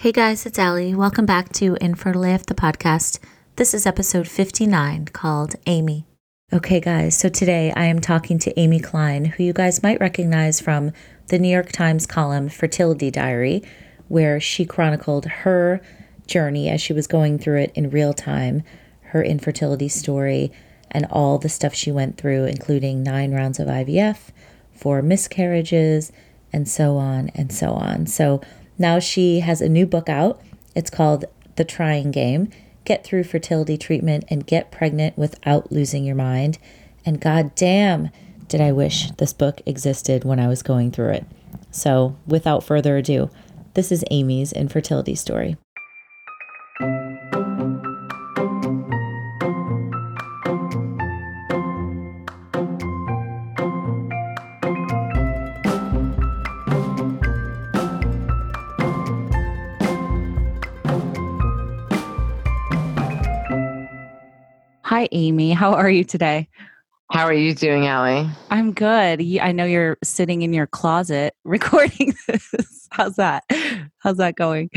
Hey guys, it's Ali. Welcome back to Infertile AF, the podcast. This is episode 59 called Amy. Okay guys, so today I am talking to Amy Klein, who you guys might recognize from the New York Times column Fertility Diary, where she chronicled her journey as she was going through it in real time, her infertility story, and all the stuff she went through, including 9 rounds of IVF, 4 miscarriages, and so on and so on. So now she has a new book out. It's called The Trying Game, Get Through Fertility Treatment and Get Pregnant Without Losing Your Mind. And goddamn, did I wish this book existed when I was going through it. So without further ado, this is Amy's infertility story. Hi, Amy. How are you today? How are you doing, Allie? I'm good. I know you're sitting in your closet recording this. How's that? How's that going?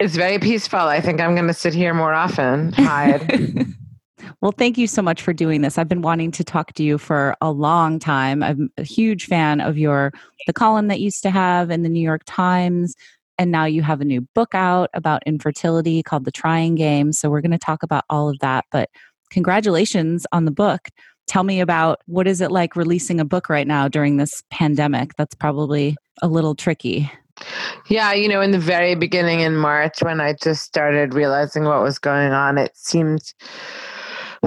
It's very peaceful. I think I'm going to sit here more often. Hide. Well, thank you so much for doing this. I've been wanting to talk to you for a long time. I'm a huge fan of the column that you used to have in the New York Times. And now you have a new book out about infertility called The Trying Game. So we're going to talk about all of that. But congratulations on the book. Tell me about what is it like releasing a book right now during this pandemic? That's probably a little tricky. Yeah, in the very beginning in March, when I just started realizing what was going on, it seemed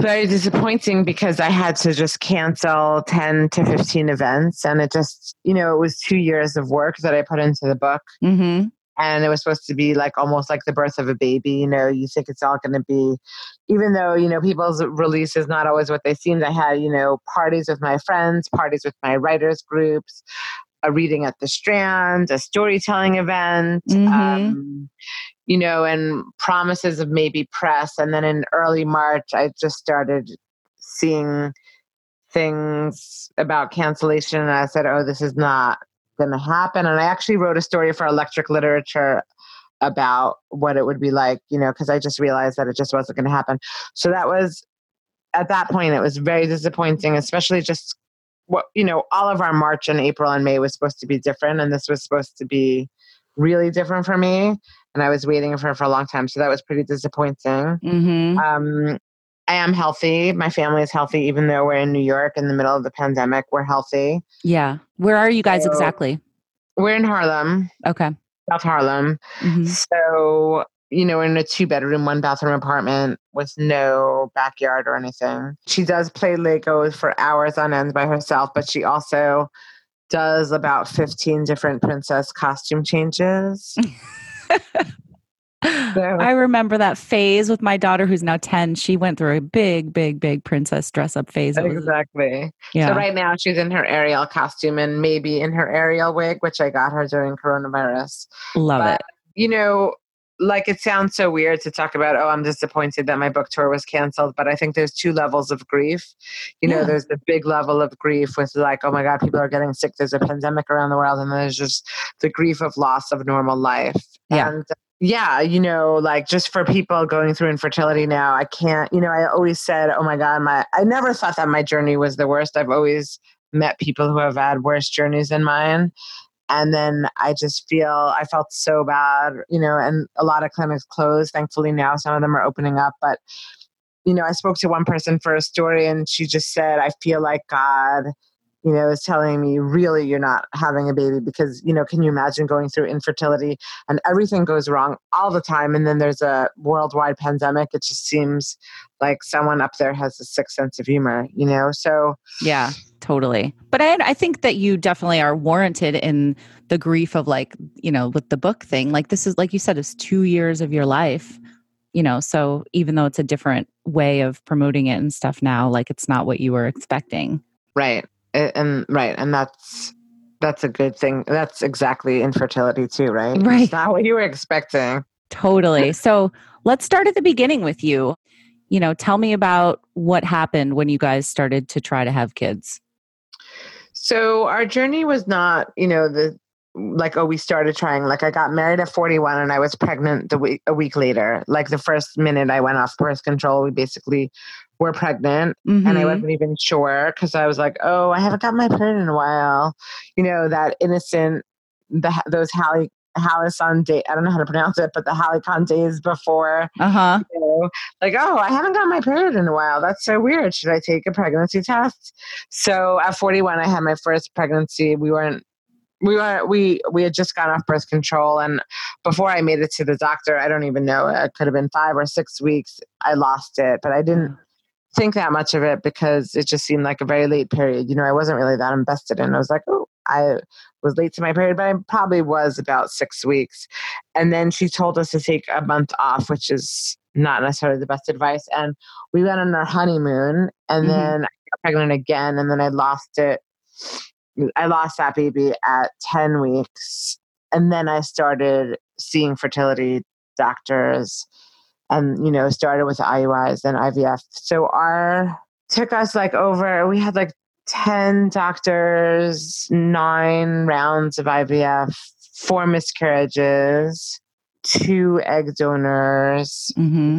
very disappointing because I had to just cancel 10 to 15 events. And it just, it was 2 years of work that I put into the book. Mm-hmm. And it was supposed to be like almost like the birth of a baby. You think it's all going to be, even though, people's release is not always what they seemed. I had, parties with my friends, parties with my writers groups, a reading at the Strand, a storytelling event, mm-hmm. And promises of maybe press. And then in early March, I just started seeing things about cancellation. And I said, oh, this is not going to happen. And I actually wrote a story for Electric Literature about what it would be like, because I just realized that it just wasn't going to happen. So that was, at that point, it was very disappointing, especially just what, all of our March and April and May was supposed to be different. And this was supposed to be really different for me. And I was waiting for a long time. So that was pretty disappointing. Mm-hmm. I am healthy. My family is healthy, even though we're in New York in the middle of the pandemic. We're healthy. Yeah. Where are you guys exactly? We're in Harlem. Okay. South Harlem. Mm-hmm. So, in a 2-bedroom, 1-bathroom apartment with no backyard or anything. She does play Lego for hours on end by herself, but she also does about 15 different princess costume changes. I remember that phase with my daughter, who's now 10. She went through a big princess dress-up phase. Exactly. Yeah. So right now she's in her Ariel costume and maybe in her Ariel wig, which I got her during coronavirus. Love it. It sounds so weird to talk about, oh, I'm disappointed that my book tour was canceled. But I think there's 2 levels of grief. There's the big level of grief with oh my God, people are getting sick. There's a pandemic around the world. And then there's just the grief of loss of normal life. Yeah. And yeah, just for people going through infertility now, I can't, I always said, oh my God, I never thought that my journey was the worst. I've always met people who have had worse journeys than mine. And then I felt so bad, and a lot of clinics closed. Thankfully now some of them are opening up, but I spoke to one person for a story and she just said, I feel like God is telling me, really, you're not having a baby because, can you imagine going through infertility and everything goes wrong all the time. And then there's a worldwide pandemic. It just seems like someone up there has a sick sense of humor, so. Yeah, totally. But I think that you definitely are warranted in the grief of with the book thing, this is, like you said, it's 2 years of your life, so even though it's a different way of promoting it and stuff now, it's not what you were expecting. Right. And that's a good thing. That's exactly infertility too, right? Right. It's not what you were expecting. Totally. So let's start at the beginning with you. Tell me about what happened when you guys started to try to have kids. So our journey was not, like, oh, we started trying, like I got married at 41 and I was pregnant a week later. Like the first minute I went off birth control, we basically were pregnant and I wasn't even sure. Cause I was like, oh, I haven't got my period in a while. You know, that innocent, those Halicon day, I don't know how to pronounce it, but the Halicon days before, you know, like, oh, I haven't got my period in a while. That's so weird. Should I take a pregnancy test? So at 41, I had my first pregnancy. We had just gone off birth control, and before I made it to the doctor, I don't even know, it could have been 5 or 6 weeks, I lost it, but I didn't think that much of it because it just seemed like a very late period. You know, I wasn't really that invested in it. I was like, oh, I was late to my period, but I probably was about 6 weeks. And then she told us to take a month off, which is not necessarily the best advice. And we went on our honeymoon, and then I got pregnant again, and then I lost it. I lost that baby at 10 weeks. And then I started seeing fertility doctors and, you know, started with IUIs and IVF. So took us like over, we had like 10 doctors, 9 rounds of IVF, 4 miscarriages, 2 egg donors, 1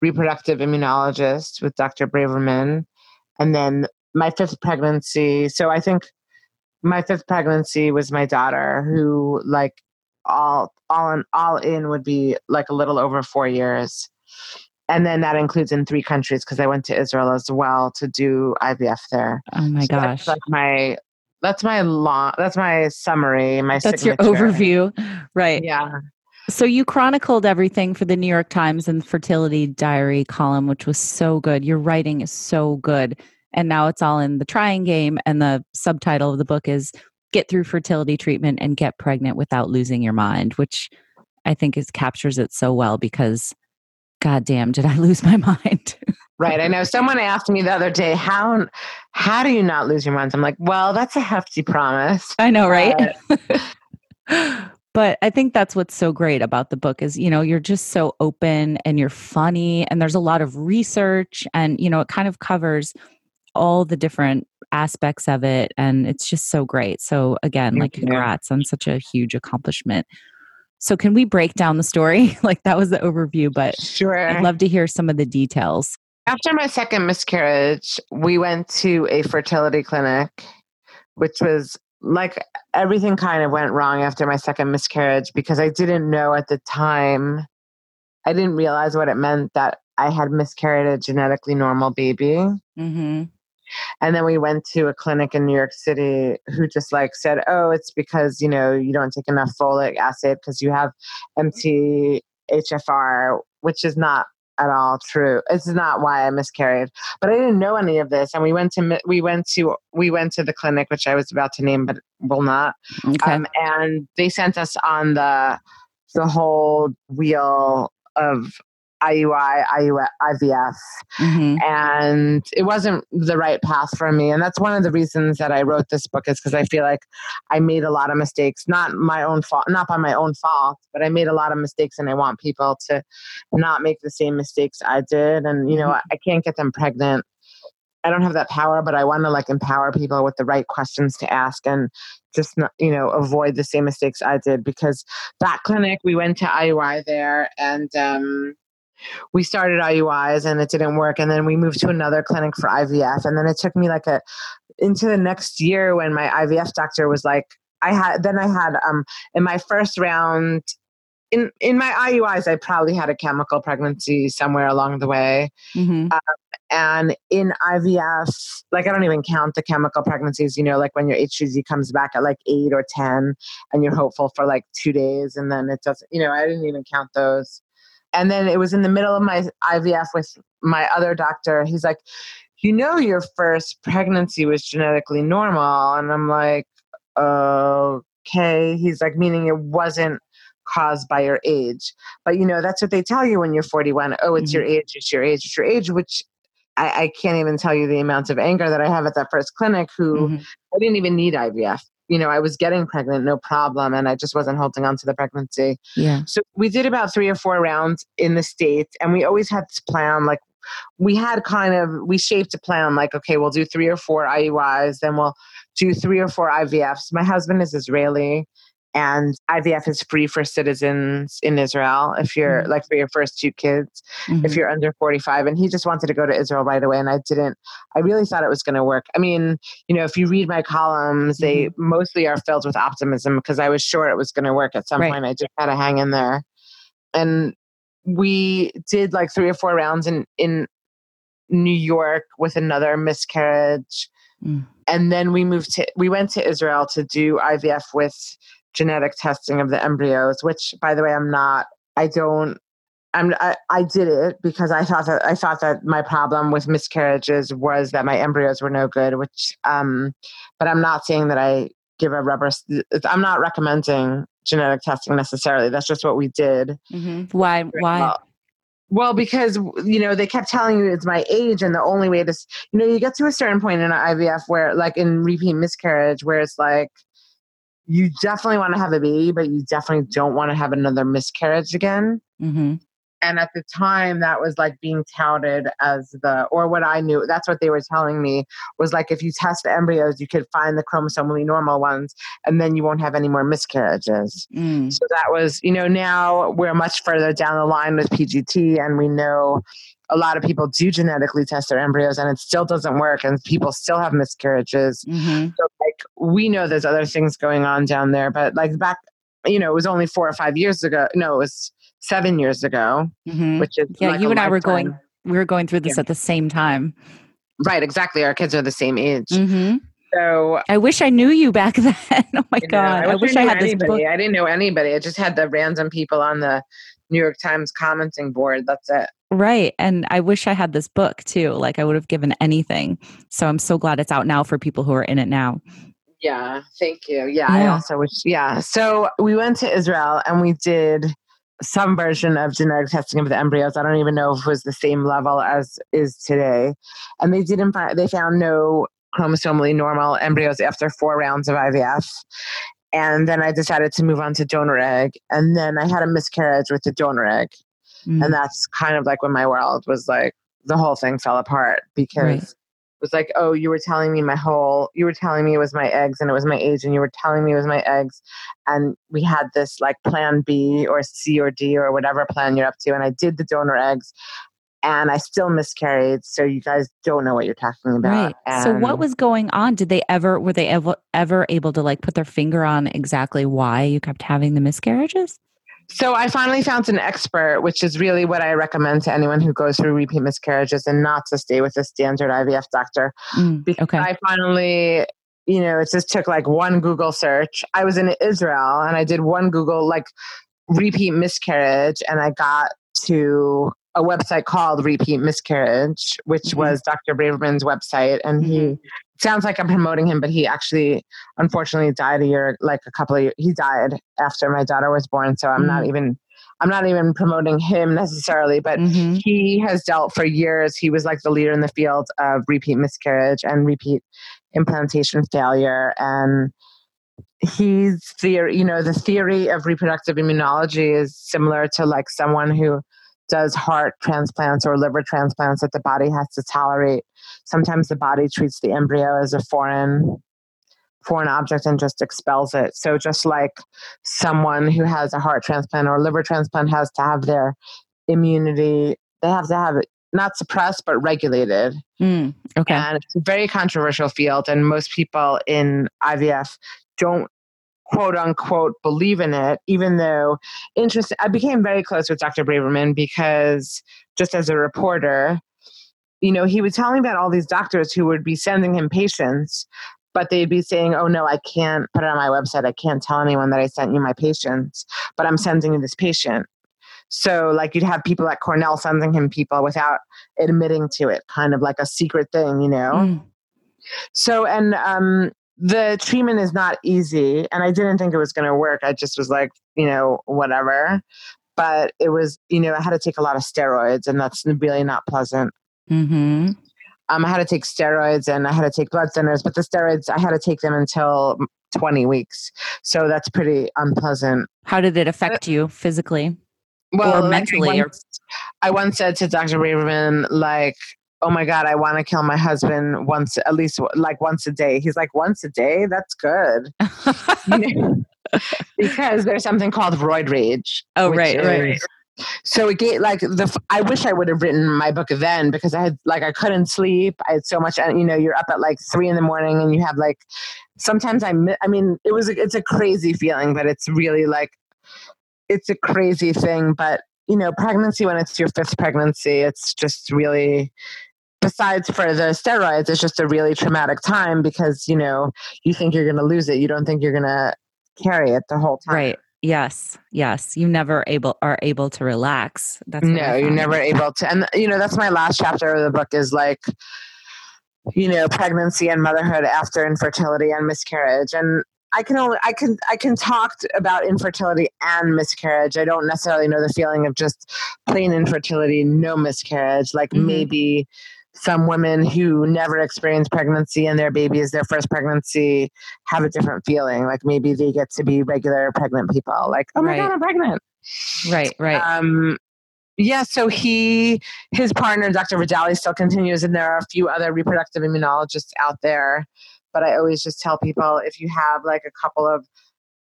reproductive immunologist with Dr. Braverman, and then my 5th pregnancy. So I think my 5th pregnancy was my daughter, who like all in would be like a little over 4 years. And then that includes in 3 countries, because I went to Israel as well to do IVF there. Oh my gosh. That's like that's my summary, that's signature. Your overview. Right. Yeah. So you chronicled everything for the New York Times and Fertility Diary column, which was so good. Your writing is so good. And now it's all in The Trying Game, and the subtitle of the book is Get Through Fertility Treatment and Get Pregnant Without Losing Your Mind, which I think captures it so well, because goddamn, did I lose my mind? Right. I know someone asked me the other day, how do you not lose your mind? I'm like, well, that's a hefty promise. I know, right? But I think that's what's so great about the book is, you know, you're just so open and you're funny, and there's a lot of research, and, you know, it kind of covers all the different aspects of it. And it's just so great. So again, like, congrats on such a huge accomplishment. So can we break down the story? Like, that was the overview, but sure, I'd love to hear some of the details. After my second miscarriage, we went to a fertility clinic, which was like everything kind of went wrong after my second miscarriage, because I didn't know at the time, I didn't realize what it meant that I had miscarried a genetically normal baby. And then we went to a clinic in New York City who just like said, oh, it's because, you know, you don't take enough folic acid because you have MTHFR, which is not at all true. It's not why I miscarried, but I didn't know any of this. And we went to the clinic, which I was about to name, but will not. Okay. And they sent us on the whole wheel of IUI, IVF. And it wasn't the right path for me. And that's one of the reasons that I wrote this book, is because I feel like I made a lot of mistakes, not by my own fault, but I made a lot of mistakes, and I want people to not make the same mistakes I did. And, you know, I can't get them pregnant. I don't have that power, but I want to like empower people with the right questions to ask, and just not, you know, avoid the same mistakes I did. Because that clinic, we went to IUI there, and, we started IUIs and it didn't work. And then we moved to another clinic for IVF. And then it took me like into the next year when my IVF doctor was like, I had in my first round in my IUIs, I probably had a chemical pregnancy somewhere along the way. And in IVF, like, I don't even count the chemical pregnancies, you know, like when your hCG comes back at like 8 or 10 and you're hopeful for like 2 days. And then it doesn't, you know, I didn't even count those. And then it was in the middle of my IVF with my other doctor. He's like, you know, your first pregnancy was genetically normal. And I'm like, okay. He's like, meaning it wasn't caused by your age. But, you know, that's what they tell you when you're 41. Oh, it's your age, it's your age, it's your age, which I can't even tell you the amount of anger that I have at that first clinic who I didn't even need IVF. You know, I was getting pregnant, no problem. And I just wasn't holding on to the pregnancy. Yeah. So we did about 3 or 4 rounds in the States, and we always had this plan, like we had kind of, we shaped a plan like, okay, we'll do 3 or 4 IUIs, then we'll do 3 or 4 IVFs. My husband is Israeli, and IVF is free for citizens in Israel if you're like for your first 2 kids, if you're under 45. And he just wanted to go to Israel right away. And I really thought it was going to work. I mean, you know, if you read my columns, they mostly are filled with optimism because I was sure it was going to work at some point. I just had to hang in there. And we did like 3 or 4 rounds in New York with another miscarriage. And then we went to Israel to do IVF with genetic testing of the embryos, which, by the way, I did it because I thought that my problem with miscarriages was that my embryos were no good, which, but I'm not saying that I'm not recommending genetic testing necessarily. That's just what we did. Why? Well, because, you know, they kept telling you it's my age, and the only way to, you know, you get to a certain point in IVF where, like in repeat miscarriage, where it's like, you definitely want to have a baby, but you definitely don't want to have another miscarriage again. And at the time, that was like being touted as what I knew, that's what they were telling me, was like, if you test the embryos, you could find the chromosomally normal ones, and then you won't have any more miscarriages. So that was, you know, now we're much further down the line with PGT, and we know a lot of people do genetically test their embryos and it still doesn't work, and people still have miscarriages. So like, we know there's other things going on down there, but like back, you know, it was only 4 or 5 years ago. No, it was 7 years ago, which is like you and I were lifetime. We were going through this at the same time. Right. Exactly. Our kids are the same age. So I wish I knew you back then. Oh my God. I wish I had this book. I didn't know anybody. I just had the random people on the New York Times commenting board. That's it. Right. And I wish I had this book too. Like, I would have given anything. So I'm so glad it's out now for people who are in it now. Yeah. Thank you. Yeah. I also wish. Yeah. So we went to Israel and we did some version of genetic testing of the embryos. I don't even know if it was the same level as is today. And they didn't find, they found no chromosomally normal embryos after 4 rounds of IVF. And then I decided to move on to donor egg. And then I had a miscarriage with the donor egg. And that's kind of like when my world was like, the whole thing fell apart, because it was like, oh, you were telling me it was my eggs and it was my age, and you were telling me it was my eggs. And we had this like plan B or C or D or whatever plan you're up to. And I did the donor eggs and I still miscarried. So you guys don't know what you're talking about. Right. And so what was going on? Were they ever able to like put their finger on exactly why you kept having the miscarriages? So I finally found an expert, which is really what I recommend to anyone who goes through repeat miscarriages, and not to stay with a standard IVF doctor. Because I finally, you know, it just took like one Google search. I was in Israel and I did one Google like repeat miscarriage, and I got to a website called Repeat Miscarriage, which was Dr. Braverman's website. And he sounds like I'm promoting him, but he actually, unfortunately, died he died after my daughter was born. So I'm not even promoting him necessarily, but he has dealt for years. He was like the leader in the field of repeat miscarriage and repeat implantation failure. And his theory, you know, the theory of reproductive immunology is similar to like someone who does heart transplants or liver transplants, that the body has to tolerate. Sometimes the body treats the embryo as a foreign object and just expels it. So just like someone who has a heart transplant or liver transplant has to have their immunity, they have to have it not suppressed, but regulated. Okay. And it's a very controversial field. And most people in IVF don't, quote unquote, believe in it, even though I became very close with Dr. Braverman because just as a reporter, you know, he would tell me about all these doctors who would be sending him patients, but they'd be saying, oh no, I can't put it on my website. I can't tell anyone that I sent you my patients, but I'm sending you this patient. So like you'd have people at Cornell sending him people without admitting to it, kind of like a secret thing, you know? So, and, the treatment is not easy, and I didn't think it was going to work. I just was like, you know, whatever. But it was, you know, I had to take a lot of steroids, and that's really not pleasant. I had to take steroids, and I had to take blood thinners, but the steroids, I had to take them until 20 weeks. So that's pretty unpleasant. How did it affect you physically? Well, or mentally. I once said to Dr. Braverman, like, oh my God, I want to kill my husband once, at least like once a day. He's like, once a day? That's good. You know? Because there's something called roid rage. Oh, right. So it gave like I wish I would have written my book then, because I had like, I couldn't sleep. I had so much, you know, you're up at like 3 a.m. and you have like, sometimes it's a crazy feeling, but it's really like, it's a crazy thing. But you know, pregnancy, when it's your 5th pregnancy, it's just really, besides for the steroids, it's just a really traumatic time, because, you know, you think you're going to lose it. You don't think you're going to carry it the whole time. Right. Yes. You never are able to relax. That's no, you're never able to. And you know, that's my last chapter of the book is like, you know, pregnancy and motherhood after infertility and miscarriage. And I can talk about infertility and miscarriage. I don't necessarily know the feeling of just plain infertility, no miscarriage. Like maybe some women who never experience pregnancy and their baby is their 1st pregnancy have a different feeling. Like maybe they get to be regular pregnant people. Like, oh my God, I'm pregnant. Right. Yeah, so his partner, Dr. Vidali, still continues, and there are a few other reproductive immunologists out there. But I always just tell people, if you have like a couple of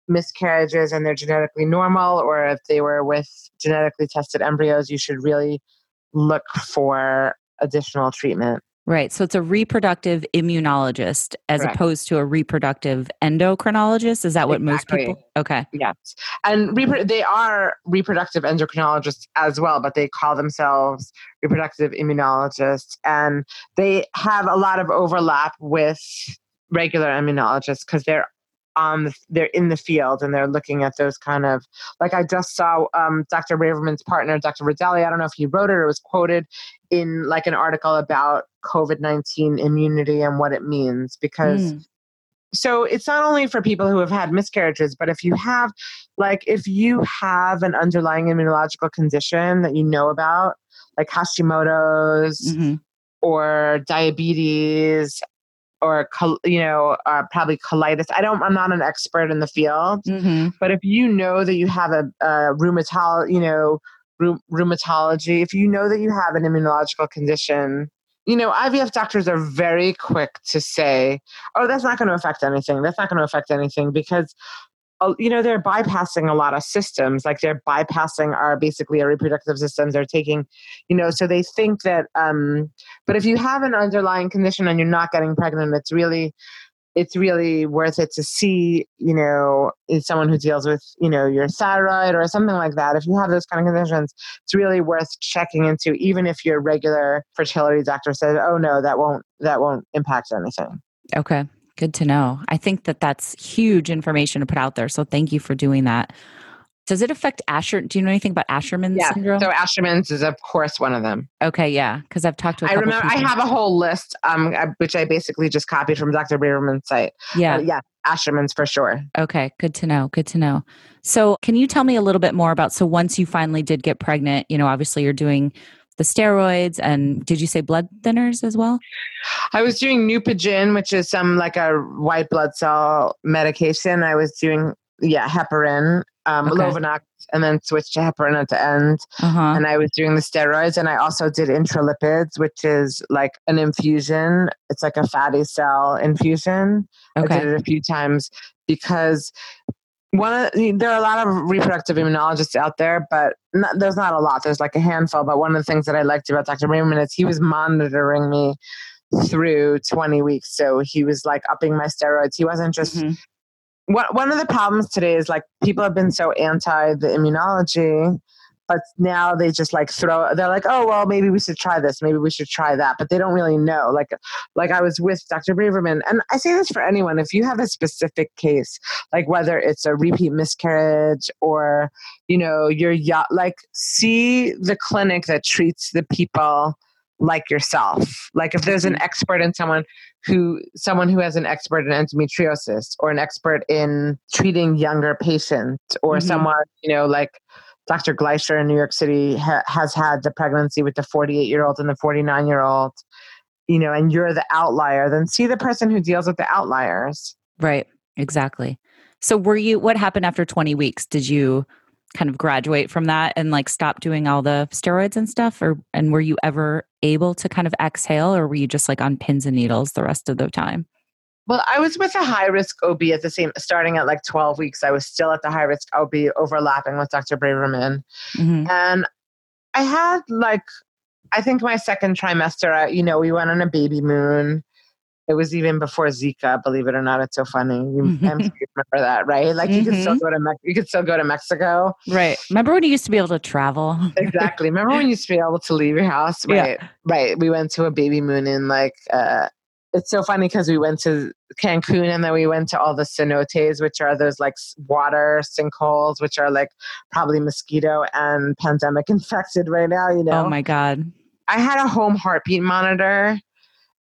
miscarriages and they're genetically normal, or if they were with genetically tested embryos, you should really look for additional treatment. Right. So it's a reproductive immunologist as opposed to a reproductive endocrinologist. Is that what most people? Okay. Yes. And they are reproductive endocrinologists as well, but they call themselves reproductive immunologists. And they have a lot of overlap with regular immunologists, because they're in the field and they're looking at those kind of, like I just saw Dr. Braverman's partner, Dr. Vidali, I don't know if he wrote it or was quoted in like an article about COVID-19 immunity and what it means, because so it's not only for people who have had miscarriages, but if you have an underlying immunological condition that you know about, like Hashimoto's or diabetes, or, you know, probably colitis. I'm not an expert in the field, but if you know that you have a rheumatology, if you know that you have an immunological condition, you know, IVF doctors are very quick to say, oh, that's not going to affect anything. That's not going to affect anything, because, you know, they're bypassing a lot of systems. Like they're bypassing our reproductive systems. They're taking, you know, so they think that, but if you have an underlying condition and you're not getting pregnant, it's really worth it to see, you know, someone who deals with, you know, your thyroid or something like that. If you have those kind of conditions, it's really worth checking into, even if your regular fertility doctor says, oh no, that won't impact anything. Okay. Good to know. I think that that's huge information to put out there. So thank you for doing that. Does it affect do you know anything about Asherman's syndrome? So Asherman's is, of course, one of them. Okay. Yeah. Because I've talked to a couple people. I have a whole list, which I basically just copied from Dr. Braverman's site. Yeah. Yeah. Asherman's for sure. Okay. Good to know. So can you tell me a little bit more about, so once you finally did get pregnant, you know, obviously you're doing the steroids, and did you say blood thinners as well? I was doing Neupogen, which is some like a white blood cell medication. I was doing, heparin, Lovenox, and then switched to heparin at the end. And I was doing the steroids, and I also did intralipids, which is like an infusion. It's like a fatty cell infusion. Okay. I did it a few times because there are a lot of reproductive immunologists out there, but there's not a lot. There's like a handful. But one of the things that I liked about Dr. Braverman is he was monitoring me through 20 weeks. So he was like upping my steroids. He wasn't just... One of the problems today is like people have been so anti the immunology, but now they just like they're like, oh, well, maybe we should try this. Maybe we should try that. But they don't really know. Like I was with Dr. Braverman, and I say this for anyone. If you have a specific case, like whether it's a repeat miscarriage or, you know, like see the clinic that treats the people like yourself. Like if there's an expert in someone who has an expert in endometriosis or an expert in treating younger patients or someone, you know, like Dr. Gleicher in New York City has had the pregnancy with the 48-year-old and the 49-year-old, you know, and you're the outlier, then see the person who deals with the outliers. Right. Exactly. So what happened after 20 weeks? Did you kind of graduate from that and like stop doing all the steroids and stuff? And were you ever able to kind of exhale, or were you just like on pins and needles the rest of the time? Well, I was with a high-risk OB at the same, starting at like 12 weeks. I was still at the high-risk OB overlapping with Dr. Braverman. Mm-hmm. And I had like, I think my second trimester, we went on a baby moon. It was even before Zika, believe it or not. It's so funny. I'm sure you remember that, right? Like you could still go to Mexico. Right. Remember when you used to be able to travel? Exactly. Remember when you used to be able to leave your house? Right. Yeah. Right. We went to a baby moon in like, it's so funny because we went to Cancun and then we went to all the cenotes, which are those like water sinkholes, which are like probably mosquito and pandemic infected right now, you know? Oh my God. I had a home heartbeat monitor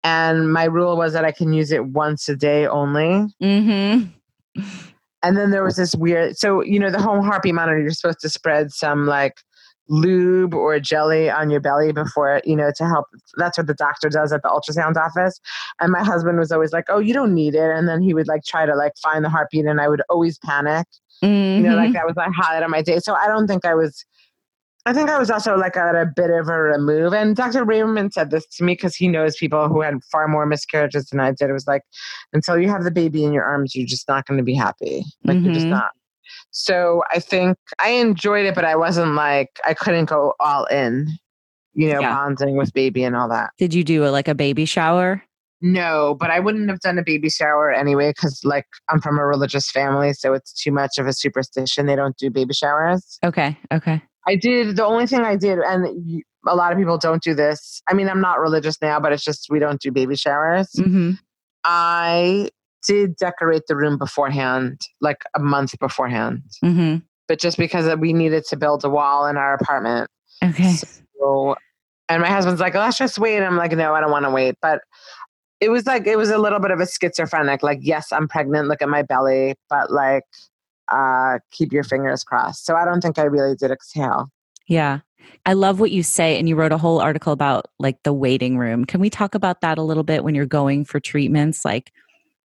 and my rule was that I can use it once a day only. Mm-hmm. And then there was this weird, so, you know, the home heartbeat monitor, you're supposed to spread some like lube or jelly on your belly before, you know, to help. That's what the doctor does at the ultrasound office. And my husband was always like, oh, you don't need it. And then he would like try to like find the heartbeat and I would always panic. Mm-hmm. You know, like that was my highlight of my day. So I don't think I was also like at a bit of a remove. And Dr. Braverman said this to me because he knows people who had far more miscarriages than I did. It was like, until you have the baby in your arms, you're just not going to be happy. Like you're just not. So I think I enjoyed it, but I wasn't like, I couldn't go all in, bonding with baby and all that. Did you do like a baby shower? No, but I wouldn't have done a baby shower anyway because like I'm from a religious family, so it's too much of a superstition. They don't do baby showers. Okay. The only thing I did, and a lot of people don't do this. I mean, I'm not religious now, but it's just we don't do baby showers. Mm-hmm. I did decorate the room beforehand, like a month beforehand. Mm-hmm. But just because we needed to build a wall in our apartment. Okay. So, and my husband's like, let's just wait. And I'm like, no, I don't want to wait. But it was like, it was a little bit of a schizophrenic, like, yes, I'm pregnant. Look at my belly. But like, keep your fingers crossed. So I don't think I really did exhale. Yeah. I love what you say. And you wrote a whole article about like the waiting room. Can we talk about that a little bit when you're going for treatments? Like,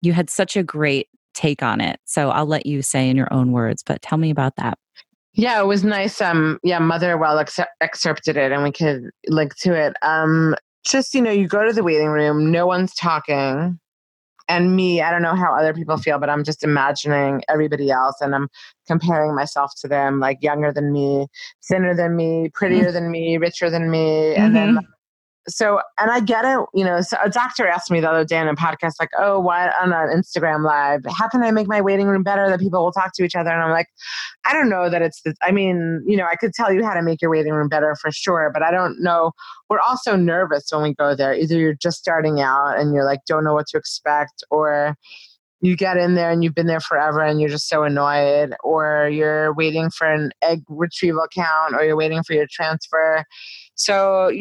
you had such a great take on it. So I'll let you say in your own words, but tell me about that. Yeah, it was nice. Motherwell excerpted it and we could link to it. You go to the waiting room, no one's talking. And me, I don't know how other people feel, but I'm just imagining everybody else and I'm comparing myself to them, like younger than me, thinner than me, prettier than me, richer than me. And then and I get it, so a doctor asked me the other day on a podcast, like, oh, why on an Instagram live, how can I make my waiting room better that people will talk to each other? And I'm like, I don't know that it's, I could tell you how to make your waiting room better for sure, but I don't know. We're all so nervous when we go there. Either you're just starting out and you're like, don't know what to expect, or you get in there and you've been there forever and you're just so annoyed, or you're waiting for an egg retrieval count, or you're waiting for your transfer. So,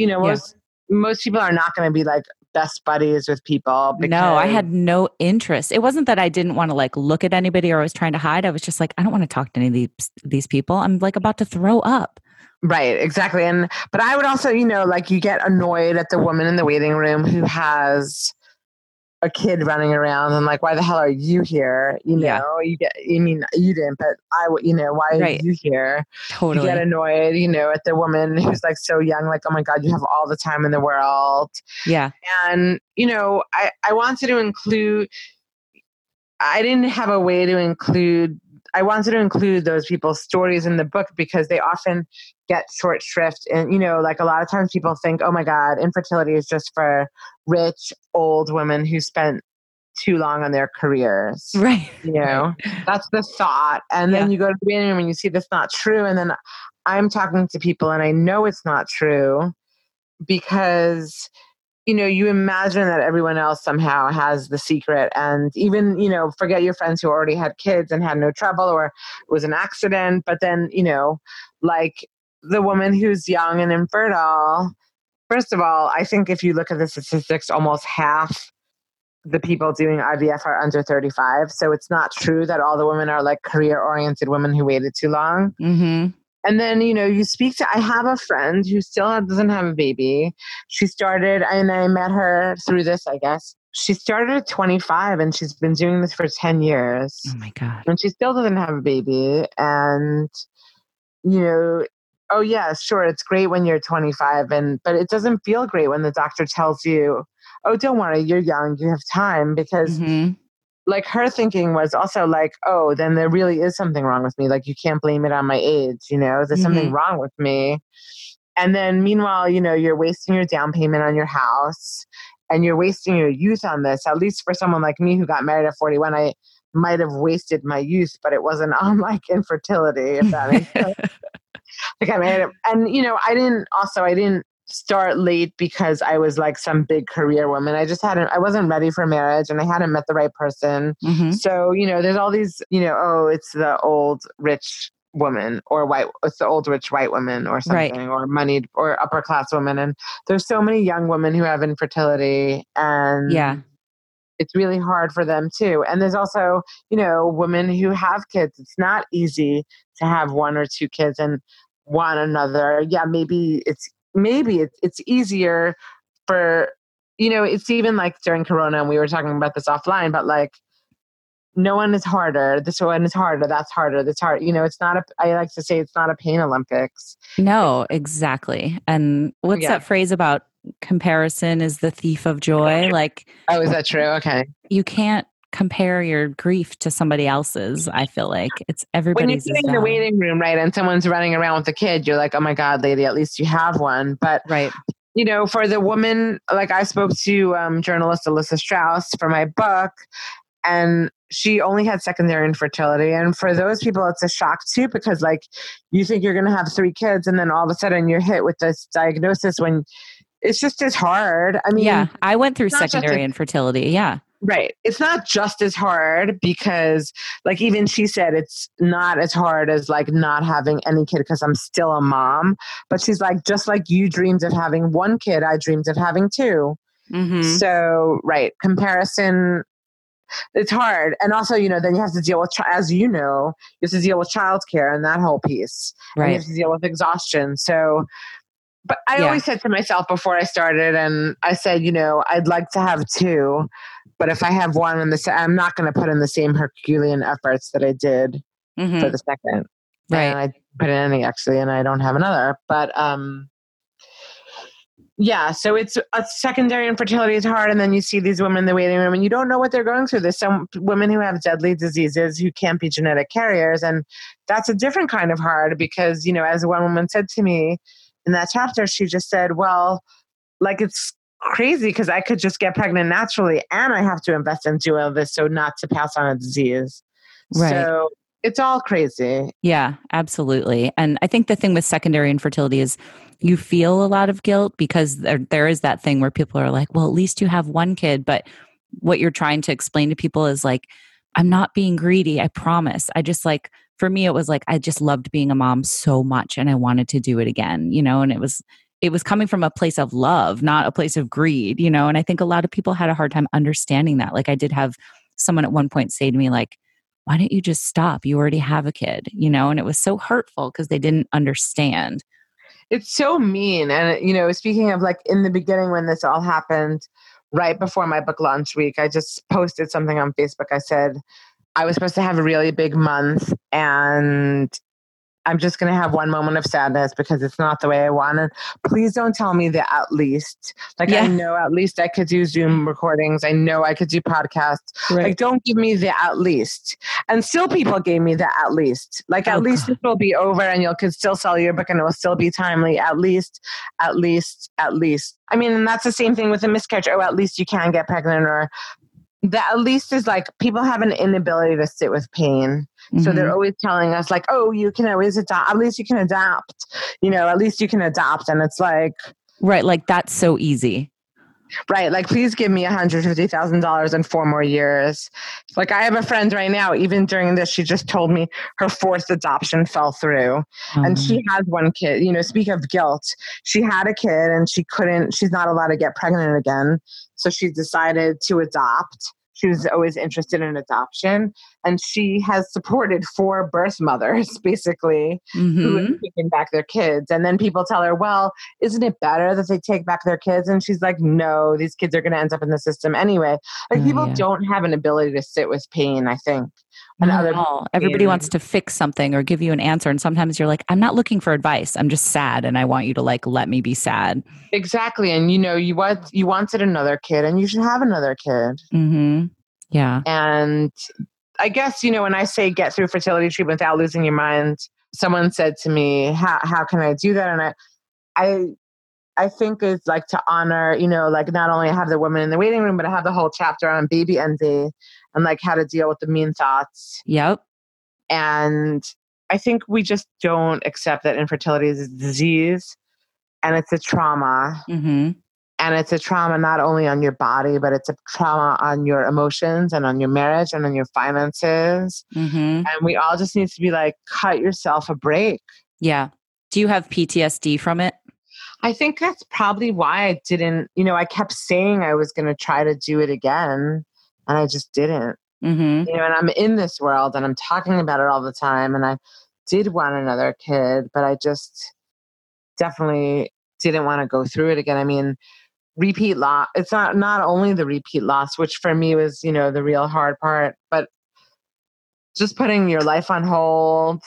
most people are not going to be like best buddies with people. No, I had no interest. It wasn't that I didn't want to like look at anybody or I was trying to hide. I was just like, I don't want to talk to any of these people. I'm like about to throw up. Right, exactly. But I would also, like you get annoyed at the woman in the waiting room who has a kid running around and like, why the hell are you here? You didn't, but I would, why are you here? Totally. You get annoyed, at the woman who's like so young, like, oh my God, you have all the time in the world. Yeah. And, I wanted to include, I didn't have a way to include, I wanted to include those people's stories in the book because they often get short shrift. And, like a lot of times people think, oh my God, infertility is just for rich old women who spent too long on their careers. Right. That's the thought. And then you go to the waiting room and you see that's not true. And then I'm talking to people and I know it's not true because you imagine that everyone else somehow has the secret, and even, forget your friends who already had kids and had no trouble or it was an accident. But then, like the woman who's young and infertile, first of all, I think if you look at the statistics, almost half the people doing IVF are under 35. So it's not true that all the women are like career-oriented women who waited too long. Mm-hmm. And then, you speak to, I have a friend who still doesn't have a baby. She started, and I met her through this, I guess. She started at 25 and she's been doing this for 10 years. Oh my God. And she still doesn't have a baby. And you know, oh yeah, sure, it's great when you're 25, but it doesn't feel great when the doctor tells you, oh, don't worry, you're young, you have time, because like her thinking was also like, oh, then there really is something wrong with me. Like, you can't blame it on my age, you know, there's something wrong with me. And then meanwhile, you know, you're wasting your down payment on your house and you're wasting your youth on this. At least for someone like me who got married at 41, I might have wasted my youth, but it wasn't on like infertility, if that makes sense. Like I made it. And, you know, I didn't start late because I was like some big career woman. I wasn't ready for marriage and I hadn't met the right person. So, you know, there's all these, you know, oh, it's the old rich woman or it's the old rich white woman or something, right, or moneyed or upper class woman. And there's so many young women who have infertility and it's really hard for them too. And there's also, you know, women who have kids. It's not easy to have one or two kids and one another. Yeah. Maybe it's easier for, you know, it's even like during Corona, and we were talking about this offline, but like, no one is harder. This one is harder. That's harder. That's hard. You know, I like to say it's not a pain Olympics. No, exactly. And what's that phrase about comparison is the thief of joy? Like, oh, is that true? Okay. You can't compare your grief to somebody else's. I feel like it's everybody's. When you're sitting in the waiting room, right, and someone's running around with a kid, you're like, oh my God, lady, at least you have one. But you know, for the woman, like I spoke to journalist Alyssa Strauss for my book, and she only had secondary infertility. And for those people, it's a shock too, because like you think you're going to have three kids and then all of a sudden you're hit with this diagnosis when it's just as hard. I mean, yeah, I went through secondary infertility. Yeah. Right. It's not just as hard because like even she said, it's not as hard as like not having any kid because I'm still a mom. But she's like, just like you dreamed of having one kid, I dreamed of having two. So, right. Comparison, it's hard. And also, you know, then you have to deal with, as you know, you have to deal with childcare and that whole piece. Right. And you have to deal with exhaustion. So, but I always said to myself before I started, and I said, you know, I'd like to have two, but if I have one, I'm not going to put in the same Herculean efforts that I did for the second. Right. And I didn't put in any actually, and I don't have another, but, yeah, so it's a secondary infertility is hard, and then you see these women in the waiting room, and you don't know what they're going through. There's some women who have deadly diseases who can't be genetic carriers, and that's a different kind of hard because, you know, as one woman said to me in that chapter, she just said, well, like it's crazy because I could just get pregnant naturally, and I have to invest in doing all this so not to pass on a disease. Right. So it's all crazy. Yeah, absolutely. And I think the thing with secondary infertility is you feel a lot of guilt because there is that thing where people are like, well, at least you have one kid. But what you're trying to explain to people is like, I'm not being greedy. I promise. I just like, for me, it was like, I just loved being a mom so much and I wanted to do it again, you know, and it was coming from a place of love, not a place of greed, you know, and I think a lot of people had a hard time understanding that. Like I did have someone at one point say to me like, why don't you just stop? You already have a kid, you know, and it was so hurtful because they didn't understand. It's so mean. And, you know, speaking of like in the beginning when this all happened, right before my book launch week, I just posted something on Facebook. I said, I was supposed to have a really big month and I'm just going to have one moment of sadness because it's not the way I wanted. Please don't tell me the at least. Like, I know at least I could do Zoom recordings. I know I could do podcasts. Right. Like, don't give me the at least. And still people gave me the at least. Like, at least this will be over and you can still sell your book and it will still be timely. At least. I mean, and that's the same thing with a miscarriage. Oh, at least you can get pregnant. Or the at least is like people have an inability to sit with pain. So they're always telling us like, oh, you can always adopt, at least you can adopt, you know, at least you can adopt. And it's like, right. Like that's so easy. Right. Like, please give me $150,000 in 4 more years. Like I have a friend right now, even during this, she just told me her 4th adoption fell through and she has one kid, you know, speak of guilt. She had a kid and she's not allowed to get pregnant again. So she decided to adopt. She was always interested in adoption, and she has supported 4 birth mothers, basically, who have taken back their kids. And then people tell her, well, isn't it better that they take back their kids? And she's like, no, these kids are going to end up in the system anyway. Like people don't have an ability to sit with pain, I think. and other people. Everybody wants to fix something or give you an answer. And sometimes you're like, I'm not looking for advice. I'm just sad. And I want you to like, let me be sad. Exactly. And you know, you wanted another kid and you should have another kid. Mm-hmm. Yeah. And I guess, you know, when I say get through fertility treatment without losing your mind, someone said to me, how can I do that? And I think it's like to honor, you know, like not only have the woman in the waiting room, but I have the whole chapter on baby envy and like how to deal with the mean thoughts. Yep. And I think we just don't accept that infertility is a disease and it's a trauma. Mm-hmm. And it's a trauma not only on your body, but it's a trauma on your emotions and on your marriage and on your finances. Mm-hmm. And we all just need to be like, cut yourself a break. Yeah. Do you have PTSD from it? I think that's probably why I didn't, you know, I kept saying I was going to try to do it again and I just didn't, mm-hmm. you know, and I'm in this world and I'm talking about it all the time and I did want another kid, but I just definitely didn't want to go through it again. I mean, repeat loss, it's not only the repeat loss, which for me was, you know, the real hard part, but just putting your life on hold,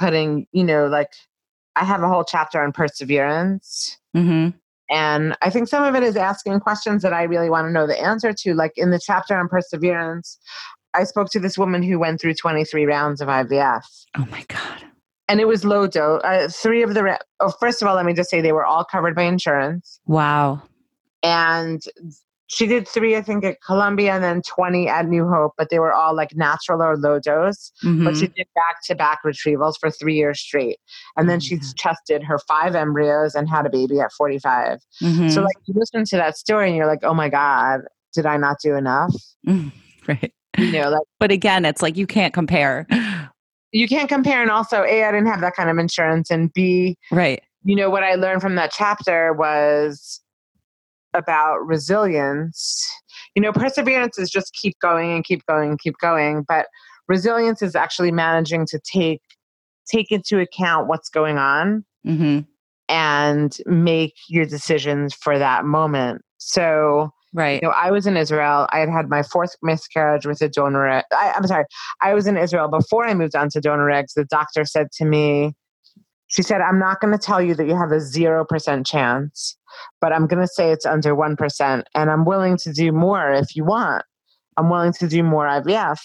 putting, you know, like I have a whole chapter on perseverance. Mm-hmm. And I think some of it is asking questions that I really want to know the answer to. Like in the chapter on perseverance, I spoke to this woman who went through 23 rounds of IVF. Oh my God. And it was low dose. Three of the, first of all, let me just say they were all covered by insurance. Wow. And she did 3, I think, at Columbia and then 20 at New Hope, but they were all like natural or low dose. Mm-hmm. But she did back-to-back retrievals for 3 years straight. And then she tested her 5 embryos and had a baby at 45. Mm-hmm. So like you listen to that story and you're like, oh my God, did I not do enough? Right. You know, like, but again, it's like, you can't compare. You can't compare. And also A, I didn't have that kind of insurance. And B, right. You know, what I learned from that chapter was about resilience. You know, perseverance is just keep going and keep going and keep going. But resilience is actually managing to take into account what's going on, mm-hmm. and make your decisions for that moment. So, right. You know, I was in Israel. I had my 4th miscarriage with a donor. I'm sorry. I was in Israel before I moved on to donor eggs. The doctor said to me, she said, I'm not going to tell you that you have a 0% chance, but I'm going to say it's under 1%. And I'm willing to do more if you want. I'm willing to do more IVF,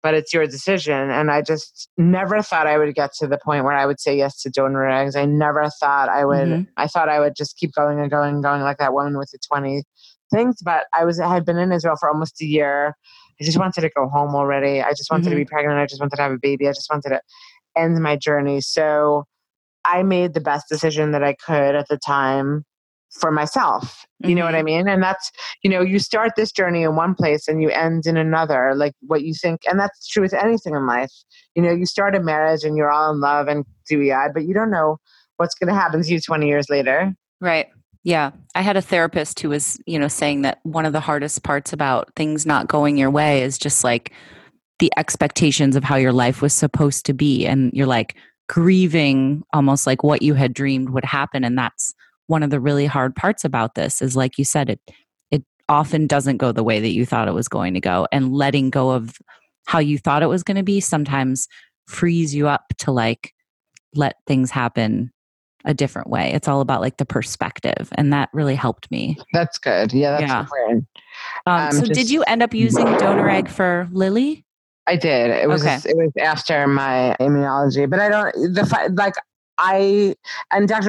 but it's your decision. And I just never thought I would get to the point where I would say yes to donor eggs. I never thought I would. Mm-hmm. I thought I would just keep going and going and going like that woman with the 20 things. But I had been in Israel for almost a year. I just wanted to go home already. I just wanted, mm-hmm. to be pregnant. I just wanted to have a baby. I just wanted to end my journey. So I made the best decision that I could at the time for myself. You mm-hmm. know what I mean? And that's, you know, you start this journey in one place and you end in another, like what you think. And that's true with anything in life. You know, you start a marriage and you're all in love and dewy-eyed, but you don't know what's going to happen to you 20 years later. Right. Yeah. I had a therapist who was, you know, saying that one of the hardest parts about things not going your way is just like the expectations of how your life was supposed to be. And you're like, grieving almost like what you had dreamed would happen. And that's one of the really hard parts about this is, like you said, it often doesn't go the way that you thought it was going to go, and letting go of how you thought it was going to be sometimes frees you up to like, let things happen a different way. It's all about like the perspective, and that really helped me. That's good. Yeah. That's important. So did you end up using donor egg for Lily? I did. It was okay. It was after my immunology, but I don't. Dr.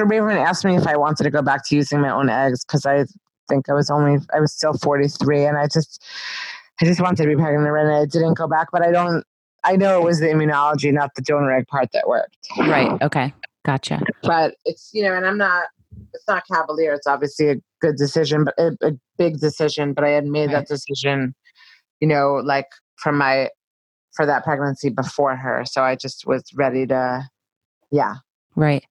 Braverman asked me if I wanted to go back to using my own eggs because I think I was still 43, and I just wanted to be pregnant, and I didn't go back. But I know it was the immunology, not the donor egg part, that worked. Right. Okay. Gotcha. But it's, you know, and I'm not. It's not cavalier. It's obviously a good decision, but a big decision. But I had made that decision, you know, like for that pregnancy before her. So I just was ready to, yeah. Right.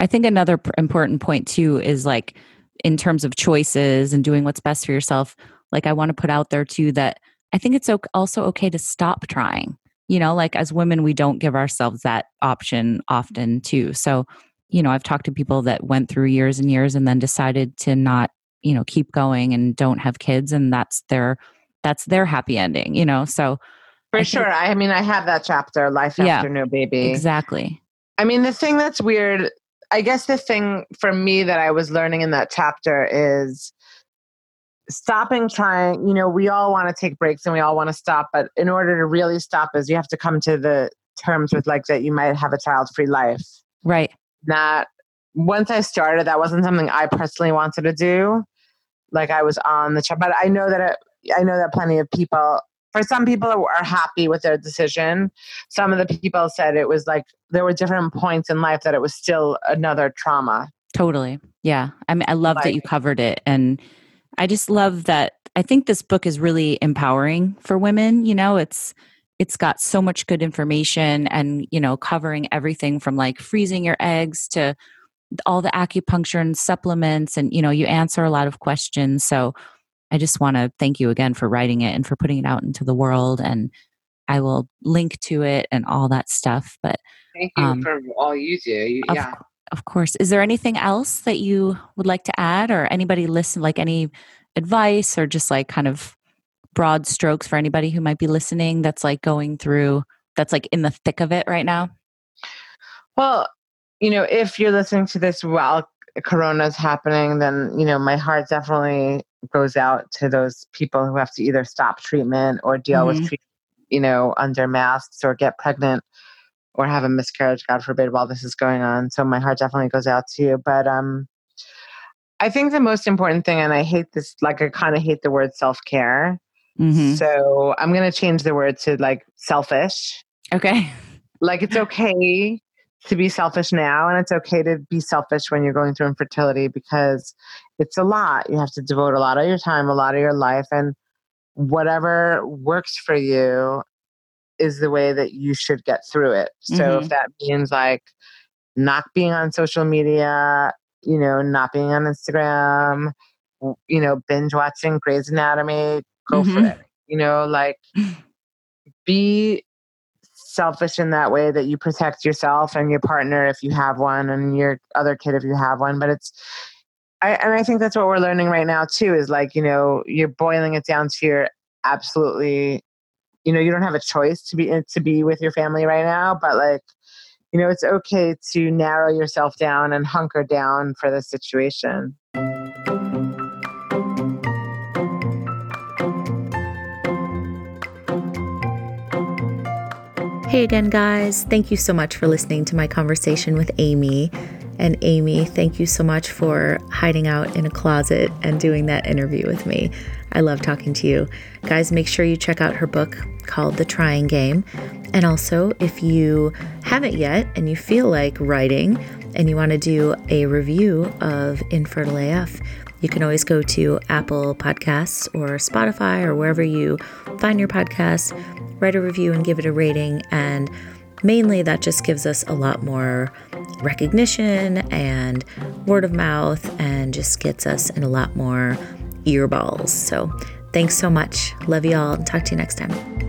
I think another important point too is like in terms of choices and doing what's best for yourself, like I want to put out there too that I think it's also okay to stop trying. You know, like as women, we don't give ourselves that option often too. So, you know, I've talked to people that went through years and years and then decided to not, you know, keep going and don't have kids, and that's their happy ending, you know? So For sure. I mean, I have that chapter, Life After No Baby. Exactly. I mean, the thing that's weird, I guess the thing for me that I was learning in that chapter is stopping trying, you know, we all want to take breaks and we all want to stop, but in order to really stop is you have to come to the terms with like that you might have a child-free life. Right. That once I started, that wasn't something I personally wanted to do. Like I was on the chart, but I know that plenty of people, for some people are happy with their decision. Some of the people said it was like, there were different points in life that it was still another trauma. Totally. Yeah. I mean, I love that you covered it. And I just love that. I think this book is really empowering for women. You know, it's got so much good information and, you know, covering everything from like freezing your eggs to all the acupuncture and supplements. And, you know, you answer a lot of questions. So I just want to thank you again for writing it and for putting it out into the world. And I will link to it and all that stuff. But thank you for all you do. Of course. Is there anything else that you would like to add, or anybody listen, like any advice or just like kind of broad strokes for anybody who might be listening that's like going through, that's like in the thick of it right now? Well, you know, if you're listening to this while Corona's happening, then, you know, my heart definitely goes out to those people who have to either stop treatment or deal with treatment, you know, under masks or get pregnant or have a miscarriage, God forbid, while this is going on. So my heart definitely goes out to you. But I think the most important thing, and I hate this, like I kind of hate the word self-care. Mm-hmm. So I'm going to change the word to like selfish. Okay. Like it's okay to be selfish now. And it's okay to be selfish when you're going through infertility, because it's a lot. You have to devote a lot of your time, a lot of your life, and whatever works for you is the way that you should get through it. So if that means like not being on social media, you know, not being on Instagram, you know, binge watching Grey's Anatomy, go for it. You know, like be selfish in that way that you protect yourself and your partner if you have one, and your other kid if you have one. But it's, I think that's what we're learning right now too, is like, you know, you're boiling it down to your absolutely, you know, you don't have a choice to be with your family right now, but like, you know, it's okay to narrow yourself down and hunker down for the situation. Hey again, guys. Thank you so much for listening to my conversation with Amy. And Amy, thank you so much for hiding out in a closet and doing that interview with me. I love talking to you. Guys, make sure you check out her book called The Trying Game. And also, if you haven't yet and you feel like writing and you want to do a review of Infertile AF, you can always go to Apple Podcasts or Spotify or wherever you find your podcasts, write a review and give it a rating. And mainly that just gives us a lot more recognition and word of mouth and just gets us in a lot more earballs. So thanks so much. Love y'all and talk to you next time.